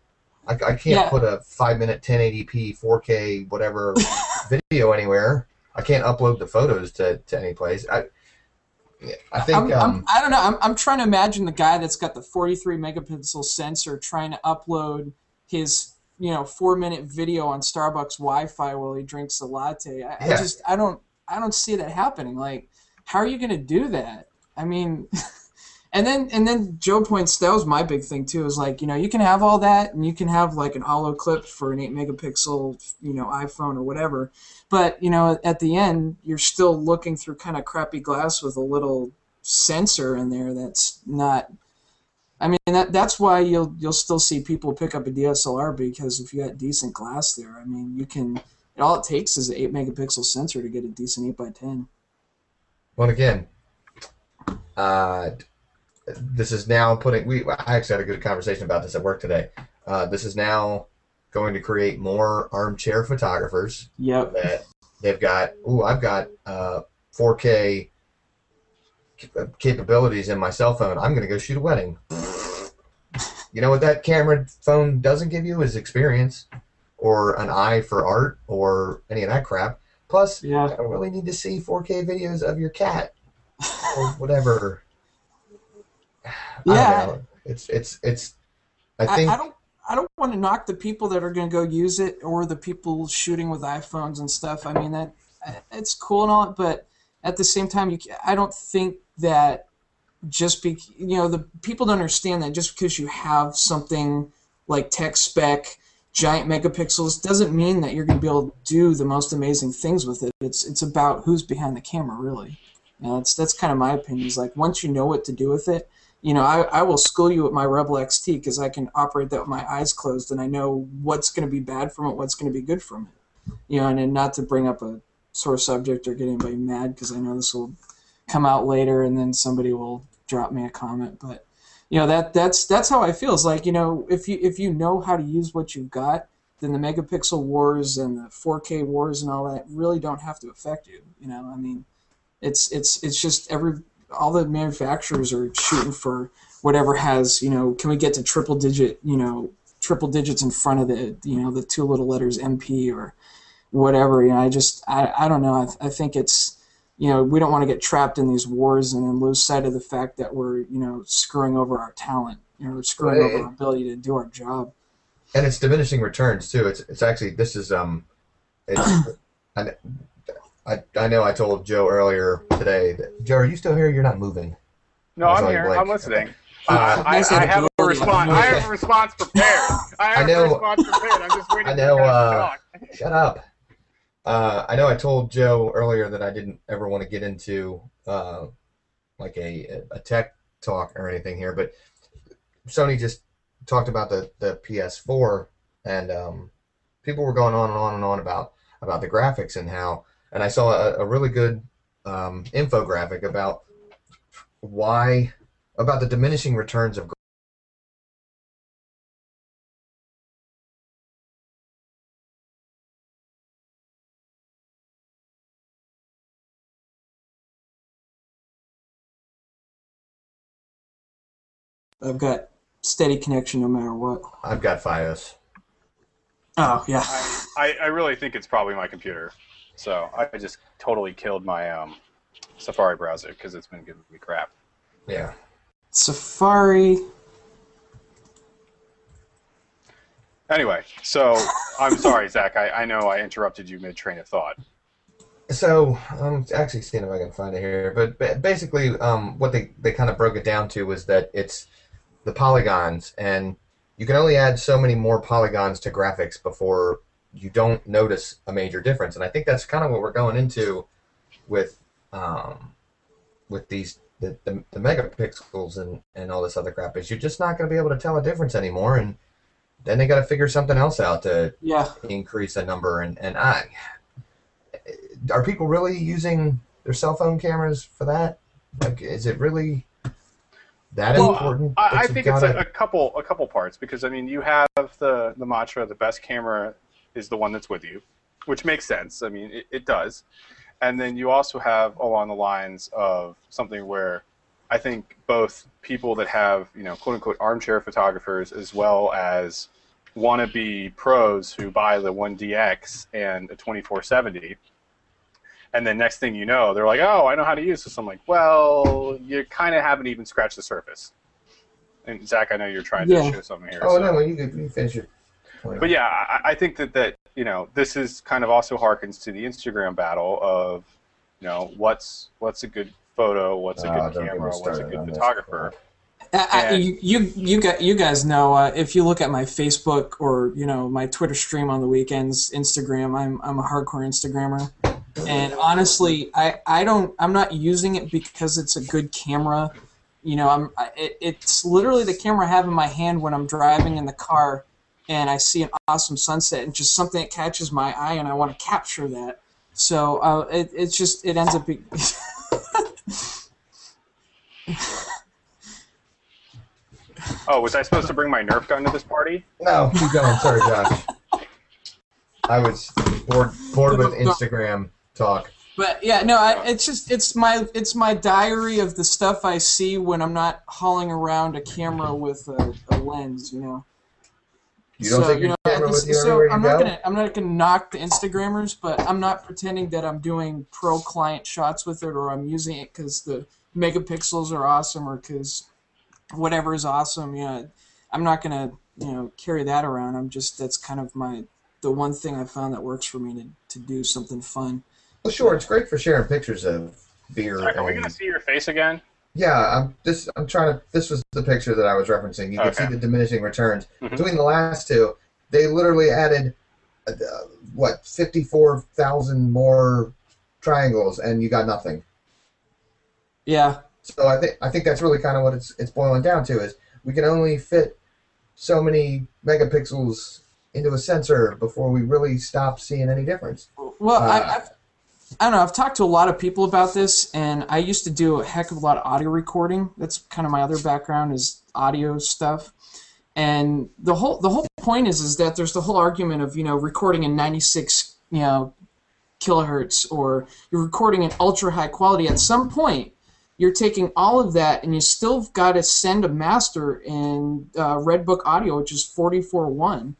I can't put a 5-minute 1080p 4K whatever video anywhere. I can't upload the photos to any place. I don't know. I'm trying to imagine the guy that's got the 43 megapixel sensor trying to upload his 4-minute video on Starbucks Wi-Fi while he drinks a latte. I just don't see that happening. Like, how are you going to do that? I mean. And then Joe points, that was my big thing too, is like, you can have all that, and you can have like an holo clip for an 8 megapixel, iPhone or whatever, but at the end you're still looking through kind of crappy glass with a little sensor in there that's not. I mean, that's why you'll still see people pick up a DSLR, because if you got decent glass there, I mean, you can. All it takes is an 8 megapixel sensor to get a decent 8x10. Well, again. This is now putting. I actually had a good conversation about this at work today. This is now going to create more armchair photographers. Yep. That they've got. Ooh, I've got 4K capabilities in my cell phone. I'm going to go shoot a wedding. You know what that camera phone doesn't give you is experience, or an eye for art, or any of that crap. Plus, I don't really need to see 4K videos of your cat or whatever. Yeah, I don't know. It's. I think I don't want to knock the people that are going to go use it, or the people shooting with iPhones and stuff. I mean, that it's cool and all, but at the same time, I don't think that the people don't understand that just because you have something like tech spec giant megapixels doesn't mean that you're going to be able to do the most amazing things with it. It's about who's behind the camera, really. That's kind of my opinion. It's like, once you know what to do with it, you know, I will school you with my Rebel XT because I can operate that with my eyes closed, and I know what's going to be bad from it, what's going to be good from it. You know, and not to bring up a sore subject or get anybody mad, because I know this will come out later and then somebody will drop me a comment, but you know, that's how I feel. It's like, you know, if you know how to use what you've got, then the megapixel wars and the 4K wars and all that really don't have to affect you. You know, I mean, it's just all the manufacturers are shooting for whatever has, you know, can we get to triple digits in front of the, you know, the two little letters MP or whatever. You know, I don't know. I think it's, you know, we don't want to get trapped in these wars and then lose sight of the fact that we're, you know, screwing over our talent, you know, screwing over our ability to do our job. And it's diminishing returns too. It's actually, this is I know I told Joe earlier today that, Joe, are you still here? You're not moving. No, I'm here. Blank. I'm listening. I have a response. I have a response prepared. I'm just waiting for you guys to talk. Shut up. I know I told Joe earlier that I didn't ever want to get into like a tech talk or anything here, but Sony just talked about the PS4, and people were going on and on and on about the graphics and how, and I saw a really good infographic about about the diminishing returns of graphics. I've got steady connection no matter what. I've got Fios. Oh, yeah. I really think it's probably my computer. So I just totally killed my Safari browser because it's been giving me crap. Yeah. Safari. Anyway, so I'm sorry, Zach. I know I interrupted you mid-train of thought. So I'm actually seeing if I can find it here. But basically what they kind of broke it down to was that it's the polygons, and you can only add so many more polygons to graphics before you don't notice a major difference. And I think that's kind of what we're going into with these the megapixels and all this other crap, is you're just not going to be able to tell a difference anymore, and then they got to figure something else out to increase a number. And are people really using their cell phone cameras for that? Like, is it really that important? I think it's a couple parts, because I mean, you have the mantra, the best camera is the one that's with you, which makes sense. I mean, it does. And then you also have along the lines of something where I think both people that have, you know, quote-unquote armchair photographers, as well as wannabe pros who buy the 1DX and a 24-70, and then next thing you know, they're like, oh, I know how to use this. I'm like, well, you kind of haven't even scratched the surface. And, Zach, I know you're trying to show something here. Oh, so. No, you finish it. But yeah, I think that you know, this is kind of also harkens to the Instagram battle of, you know, what's a good photo, what's a good camera, what's a good photographer. You guys know, if you look at my Facebook or, you know, my Twitter stream on the weekends, Instagram, I'm a hardcore Instagrammer, and honestly, I'm not using it because it's a good camera. You know, it's literally the camera I have in my hand when I'm driving in the car, and I see an awesome sunset, and just something that catches my eye, and I want to capture that. So it's just, it ends up being... Oh, was I supposed to bring my Nerf gun to this party? No, keep going. Sorry, Josh. I was bored with Instagram talk. But yeah, no, it's just it's my diary of the stuff I see when I'm not hauling around a camera with a lens, you know. You don't take your camera with you everywhere you go? I'm not going to knock the Instagrammers, but I'm not pretending that I'm doing pro-client shots with it, or I'm using it because the megapixels are awesome, or because whatever is awesome. You know, I'm not going to, you know, carry that around. I'm just, that's kind of the one thing I found that works for me to do something fun. Well, sure, it's great for sharing pictures of beer. Sorry, are we going to see your face again? Yeah, I'm trying to. This was the picture that I was referencing. You can see the diminishing returns between the last two. They literally added, what, 54,000 more triangles, and you got nothing. Yeah. So I think that's really kind of what it's boiling down to, is we can only fit so many megapixels into a sensor before we really stop seeing any difference. Well, I don't know. I've talked to a lot of people about this, and I used to do a heck of a lot of audio recording. That's kind of my other background, is audio stuff. And the whole point is that there's the whole argument of, you know, recording in 96, you know, kilohertz, or you're recording in ultra high quality. At some point, you're taking all of that, and you still got to send a master in Redbook Audio, which is 44.1.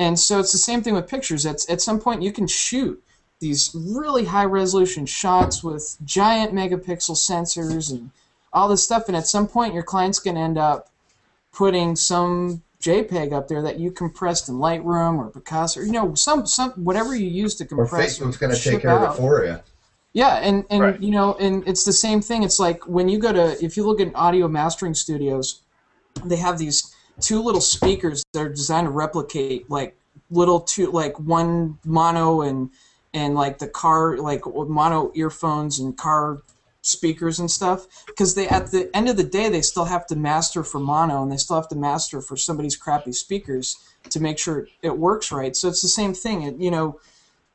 And so it's the same thing with pictures. At some point, you can shoot these really high-resolution shots with giant megapixel sensors and all this stuff, and at some point your client's going to end up putting some JPEG up there that you compressed in Lightroom or Picasa, or, you know, some whatever you use to compress. Or Facebook's going to take care of it for you. Yeah, and right. You know, and it's the same thing. It's like when you go to, if you look at audio mastering studios, they have these two little speakers that are designed to replicate like little two, like one mono and like the car, like mono earphones and car speakers and stuff, because they, at the end of the day, they still have to master for mono, and they still have to master for somebody's crappy speakers to make sure it works right. So it's the same thing. It, you know,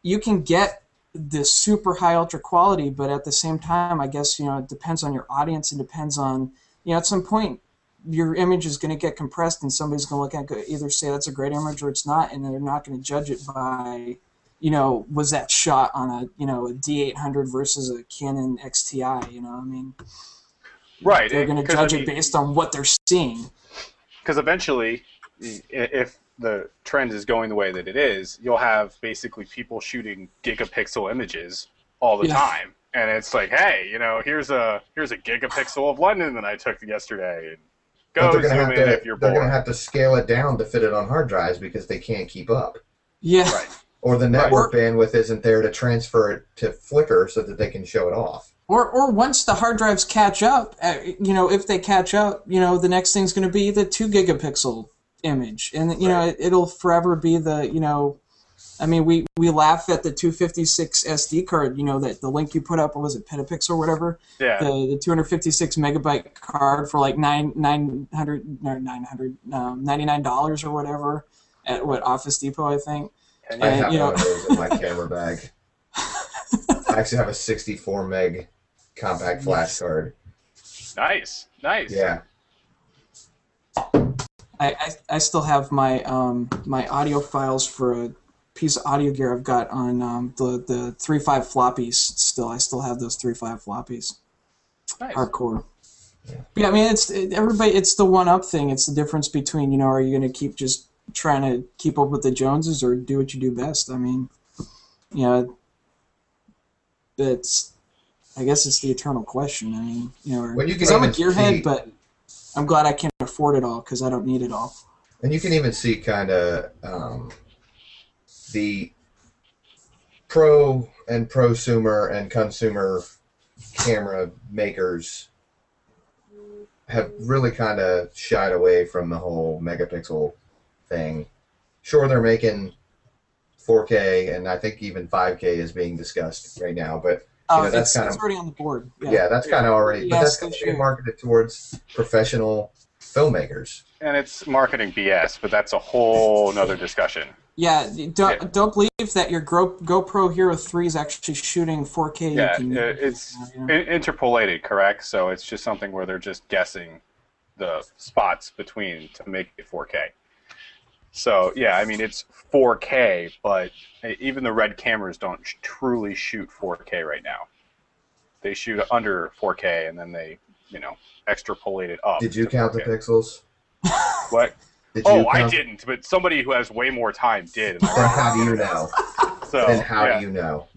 you can get this super high ultra quality, but at the same time, I guess, you know, it depends on your audience, and depends on, you know, at some point your image is going to get compressed, and somebody's going to look at it, either say that's a great image or it's not, and they're not going to judge it by, you know, was that shot on a, you know, a D800 versus a Canon XTI, you know, I mean, right? They're going to judge it based on what they're seeing. Because eventually, if the trend is going the way that it is, you'll have basically people shooting gigapixel images all the time, and it's like, hey, you know, here's a gigapixel of London that I took yesterday. And go zoom in if you're bored. They're going to have to scale it down to fit it on hard drives because they can't keep up. Yeah. Right. Or the network bandwidth isn't there to transfer it to Flickr so that they can show it off. Or once the hard drives catch up, you know, if they catch up, you know, the next thing's going to be the 2-gigapixel image, and you know, it'll forever be the, you know, I mean, we laugh at the 256 SD card, you know, that the link you put up, what was it, Petapixel or whatever? Yeah. The 256 megabyte card for like $99 or whatever at what, Office Depot, I think. And I have one of those in my camera bag. I actually have a 64 meg compact flash card. Nice, nice. Yeah. I still have my my audio files for a piece of audio gear I've got on the 3.5 floppies. Still, I still have those 3.5 floppies. Nice. Hardcore. Yeah. Yeah, I mean, everybody. It's the one-up thing. It's the difference between, you know, are you going to keep just trying to keep up with the Joneses or do what you do best. I mean, you know, it's, I guess it's the eternal question. I mean, you know, because I'm a gearhead, but I'm glad I can't afford it all because I don't need it all. And you can even see kind of the pro and prosumer and consumer camera makers have really kind of shied away from the whole megapixel thing. Sure, they're making 4K, and I think even 5K is being discussed right now. But you know, that's kind of already on the board. Yeah, that's kind of already. But that's going to be marketed towards professional filmmakers. And it's marketing BS, but that's a whole nother discussion. Yeah, don't believe that your GoPro Hero 3 is actually shooting 4K. Yeah, it's interpolated, correct? So it's just something where they're just guessing the spots between to make it 4K. So, yeah, I mean, it's 4K, but even the Red cameras don't truly shoot 4K right now. They shoot under 4K, and then they, you know, extrapolate it up. Did you count 4K. The pixels? What? I didn't, but somebody who has way more time did. Then how do you know? Do you know?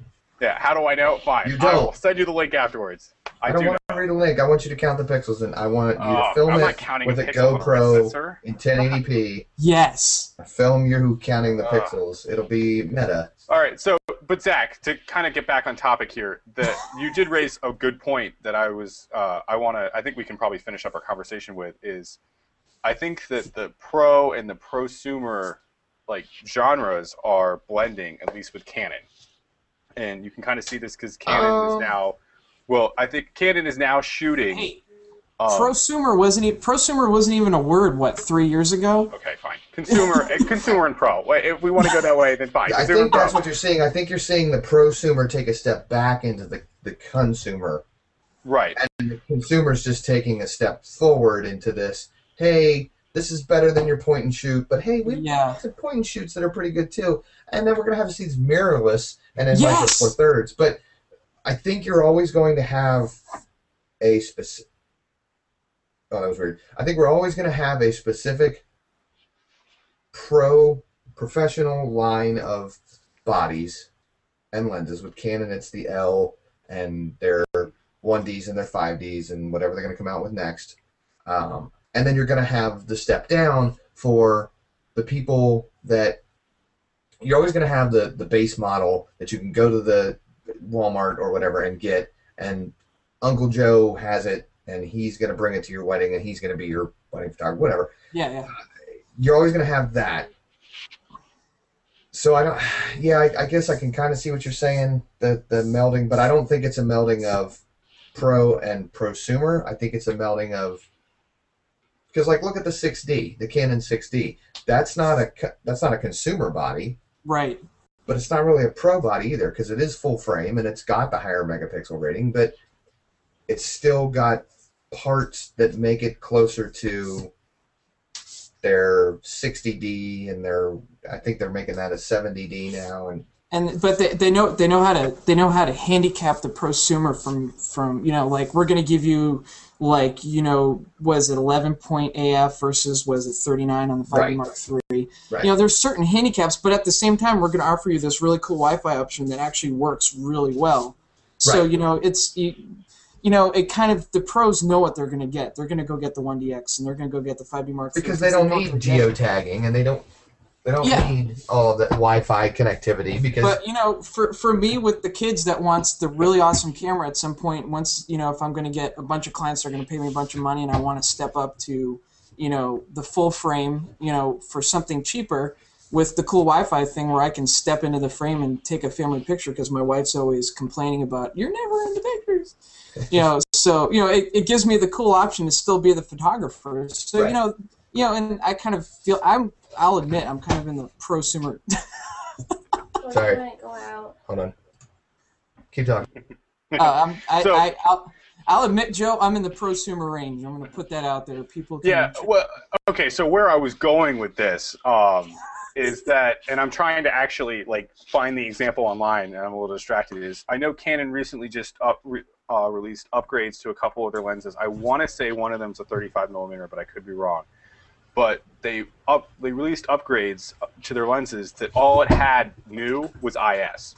Yeah, how do I know? Fine. You don't. I will send you the link afterwards. I don't want to read a link. I want you to count the pixels, and I want you to film it with a GoPro in 1080p. Yes. Film you counting the pixels. It'll be meta. All right. So, but Zach, to kind of get back on topic here, you did raise a good point that I was. I think we can probably finish up our conversation with is, I think that the pro and the prosumer like genres are blending, at least with Canon. And you can kind of see this because Canon is now, well, I think Canon is now shooting. Hey, prosumer wasn't even a word, what, 3 years ago? Okay, fine. Consumer, consumer and pro. If we want to go that way, then fine. Yeah, I think that's what you're seeing. I think you're seeing the prosumer take a step back into the consumer. Right. And the consumer's just taking a step forward into this, hey, this is better than your point and shoot, but hey, we've got some point and shoots that are pretty good too. And then we're going to have these mirrorless and then micro four thirds. But I think you're always going to have a specific. Oh, that was weird. I think we're always going to have a specific professional line of bodies and lenses. With Canon, it's the L and their 1Ds and their 5Ds and whatever they're going to come out with next. And then you're going to have the step down for the people that you're always going to have the base model that you can go to the Walmart or whatever and get, and Uncle Joe has it and he's going to bring it to your wedding and he's going to be your wedding photographer, whatever. Yeah, yeah. You're always going to have that. So I don't, yeah, I guess I can kind of see what you're saying, the melding, but I don't think it's a melding of pro and prosumer. I think it's a melding of, because like look at the 6D, the Canon 6D. That's not a consumer body, right? But it's not really a pro body either, because it is full frame and it's got the higher megapixel rating, but it's still got parts that make it closer to their 60D and their. I think they're making that a 70D now, and but they know how to handicap the prosumer from you know, like we're gonna give you. Like, you know, was it 11-point AF versus was it 39 on the 5D Mark III? Right. You know, there's certain handicaps, but at the same time, we're going to offer you this really cool Wi-Fi option that actually works really well. So, you know, it's, you know, it kind of, the pros know what they're going to get. They're going to go get the 1DX and they're going to go get the 5D Mark III. Because they don't need geotagging and they don't need all of that Wi-Fi connectivity because. But you know, for me with the kids that wants the really awesome camera at some point, once you know, if I'm going to get a bunch of clients that are going to pay me a bunch of money and I want to step up to, you know, the full frame, you know, for something cheaper with the cool Wi-Fi thing where I can step into the frame and take a family picture because my wife's always complaining about you're never into pictures, you know. So you know, it gives me the cool option to still be the photographer. So you know, and I kind of feel I'll admit I'm kind of in the prosumer. Sorry. Hold on. Keep talking. I'll admit, Joe, I'm in the prosumer range. I'm going to put that out there. People. Yeah. Well. Okay. So where I was going with this is that, and I'm trying to actually like find the example online, and I'm a little distracted. Is I know Canon recently just released upgrades to a couple of their lenses. I want to say one of them's a 35mm, but I could be wrong. But they released upgrades to their lenses that all it had new was IS.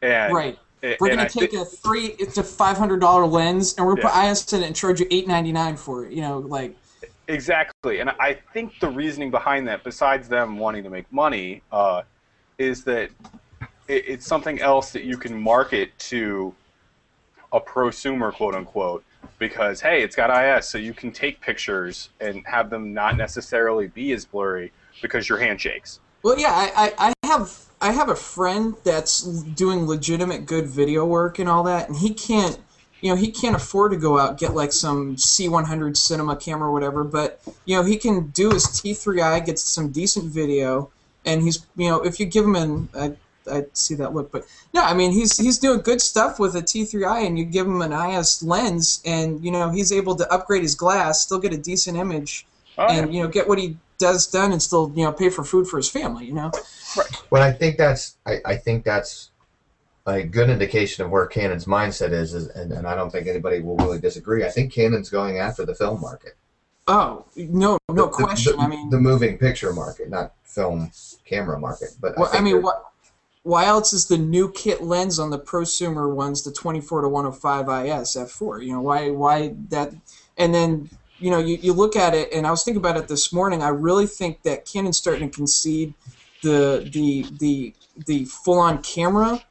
And we're going to take a $300 to $500 lens and we're going to put IS in it and charge you $8.99 for it. You know, like exactly. And I think the reasoning behind that, besides them wanting to make money, is that it's something else that you can market to a prosumer, quote unquote. Because, hey, it's got IS, so you can take pictures and have them not necessarily be as blurry because your hand shakes. Well, yeah, I have a friend that's doing legitimate good video work and all that, and he can't, you know, he can't afford to go out and get, like, some C100 cinema camera or whatever, but, you know, he can do his T3i, get some decent video, and he's, you know, if you give him an... I see that look, but no, I mean he's doing good stuff with a T3i, and you give him an IS lens, and you know he's able to upgrade his glass, still get a decent image, and you know get what he does done, and still you know pay for food for his family, you know. Right. Well, I think that's a good indication of where Canon's mindset is and I don't think anybody will really disagree. I think Canon's going after the film market. Oh no, no question. I mean the moving picture market, not film camera market, but well, I mean what. Why else is the new kit lens on the prosumer ones the 24-105 IS f4? You know why that? And then you know you look at it, and I was thinking about it this morning. I really think that Canon's starting to concede the full-on camera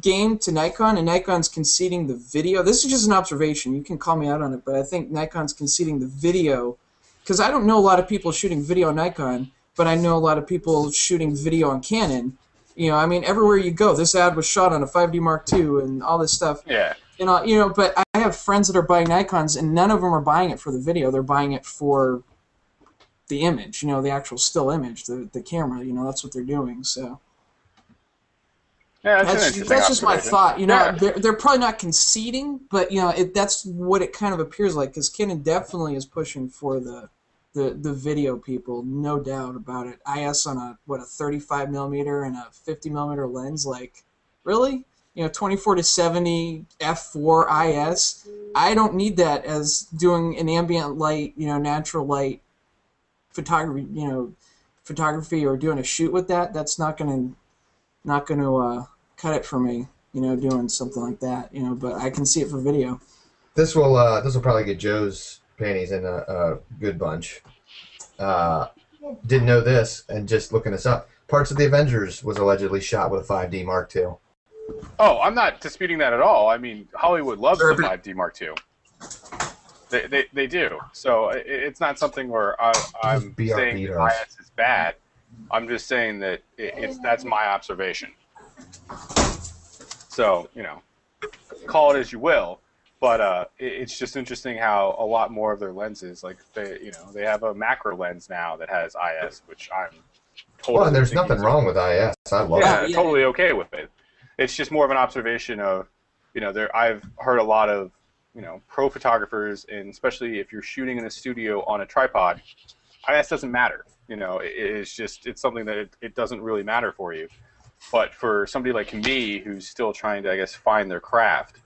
game to Nikon, and Nikon's conceding the video. This is just an observation. You can call me out on it, but I think Nikon's conceding the video because I don't know a lot of people shooting video on Nikon. but I know a lot of people shooting video on Canon. You know, I mean, everywhere you go, this ad was shot on a 5D Mark II and all this stuff. Yeah. And all, you know, but I have friends that are buying Nikons, and none of them are buying it for the video. They're buying it for the image, you know, the actual still image, the camera. You know, that's what they're doing. So yeah, that's just my thought. You know, yeah. they're probably not conceding, but you know, that's what it kind of appears like, because Canon definitely is pushing for the video people, no doubt about it. IS on a 35mm and a 50mm lens, like really, you know, 24-70 f/4 IS. I don't need that as doing an ambient light, you know, natural light photography, you know, or doing a shoot with that. That's not gonna cut it for me, you know, doing something like that, you know. But I can see it for video. This will probably get Joe's panties in a good bunch. Didn't know this, and just looking this up, parts of the Avengers was allegedly shot with a 5D Mark II. Oh, I'm not disputing that at all. I mean, Hollywood loves the 5D Mark II. They do. So it's not something where I'm saying IS is bad. I'm just saying that that's my observation. So, you know, call it as you will. But it's just interesting how a lot more of their lenses, like they have a macro lens now that has IS, which I'm totally. Well, and there's nothing wrong with IS. I love it. Yeah, totally okay with it. It's just more of an observation of, you know, I've heard a lot of, you know, pro photographers, and especially if you're shooting in a studio on a tripod, IS doesn't matter. You know, it's something that it doesn't really matter for you. But for somebody like me who's still trying to, I guess, find their craft,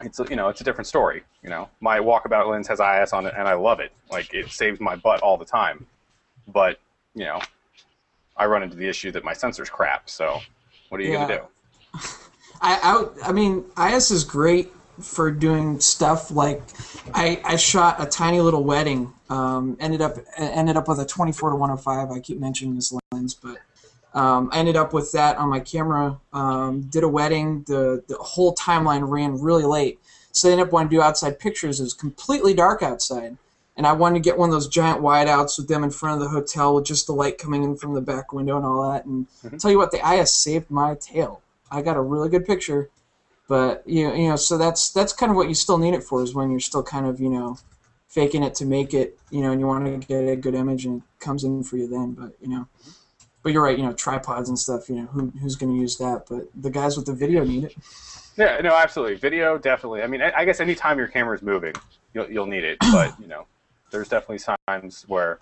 it's, you know, it's a different story. You know, my walkabout lens has IS on it, and I love it. Like, it saves my butt all the time. But, you know, I run into the issue that my sensor's crap. So, what are you gonna do? I mean, IS is great for doing stuff like I shot a tiny little wedding. Ended up with a 24-105. I keep mentioning this lens, but. I ended up with that on my camera, did a wedding, the whole timeline ran really late, so I ended up wanting to do outside pictures. It was completely dark outside, and I wanted to get one of those giant wideouts with them in front of the hotel with just the light coming in from the back window and all that, and I'll tell you what, the IS saved my tail. I got a really good picture, but, you know, so that's kind of what you still need it for, is when you're still kind of, you know, faking it to make it, you know, and you want to get a good image, and it comes in for you then, but, you know. But you're right, you know, tripods and stuff, you know, who's going to use that? But the guys with the video need it. Yeah, no, absolutely. Video, definitely. I mean, I guess any time your camera's moving, you'll need it. But, you know, there's definitely times where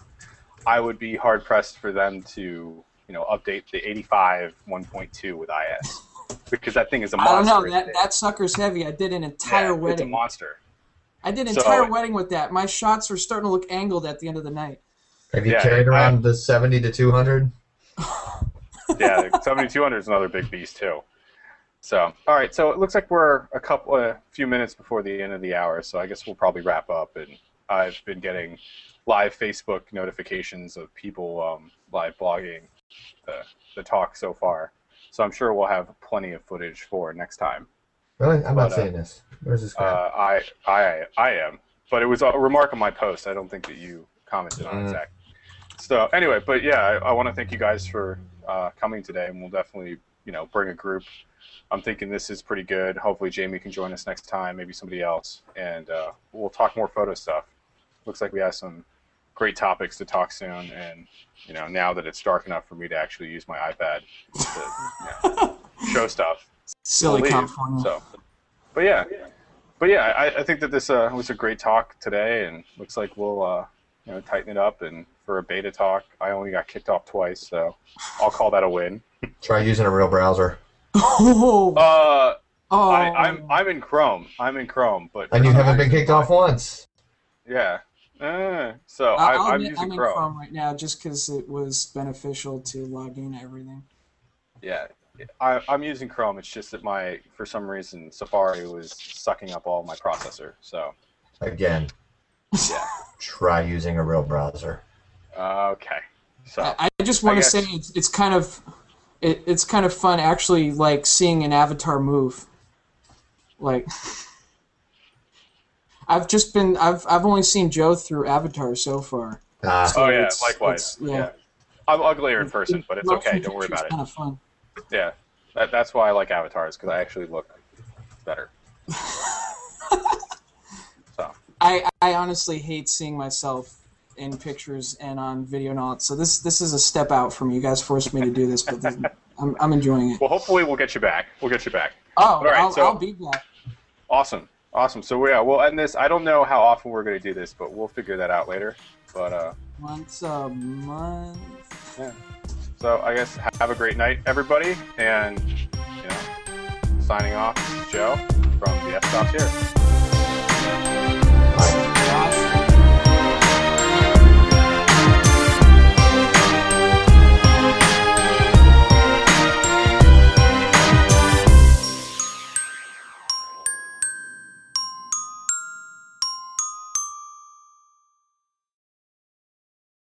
I would be hard-pressed for them to, you know, update the 85 1.2 with IS. Because that thing is a monster. I don't know, that sucker's heavy. I did an entire wedding. It's a monster. I did an entire wedding with that. My shots were starting to look angled at the end of the night. Have you carried around the 70 to 200? Yeah, the 7200 is another big beast too. So, all right. So it looks like we're a few minutes before the end of the hour. So I guess we'll probably wrap up. And I've been getting live Facebook notifications of people live blogging the talk so far. So I'm sure we'll have plenty of footage for next time. Really, I'm not saying this. Where's this guy? I am. But it was a remark on my post. I don't think that you commented on it, Zach. So anyway, but yeah, I want to thank you guys for coming today, and we'll definitely, you know, bring a group. I'm thinking this is pretty good. Hopefully Jamie can join us next time, maybe somebody else, and we'll talk more photo stuff. Looks like we have some great topics to talk soon, and, you know, now that it's dark enough for me to actually use my iPad to show stuff. Silly California. So, but yeah, I think that this was a great talk today, and looks like we'll you know, tighten it up. And for a beta talk, I only got kicked off twice, so I'll call that a win. Try using a real browser. I'm in Chrome. But and you haven't been kicked off once. Yeah. So I'm using Chrome. In Chrome right now, just because it was beneficial to log in everything. Yeah, I'm using Chrome. It's just that for some reason Safari was sucking up all my processor. So again. Yeah. Try using a real browser. Okay. So I just want to say it's kind of it's kind of fun actually, like seeing an avatar move. Like I've only seen Joe through avatars so far. So likewise. It's, yeah. I'm uglier in person, but it's okay. Don't worry about it. Kind of fun. Yeah, that's why I like avatars, because I actually look better. So I honestly hate seeing myself in pictures and on video and all. So this is a step out from you guys. Forced me to do this, but I'm enjoying it. Well, hopefully we'll get you back. We'll get you back. Oh, all right, I'll be back. Awesome. Awesome. So yeah, we'll end this. I don't know how often we're going to do this, but we'll figure that out later. But once a month. Yeah. So I guess have a great night, everybody. And you know, signing off, Joe from the F Stops Here. Bye.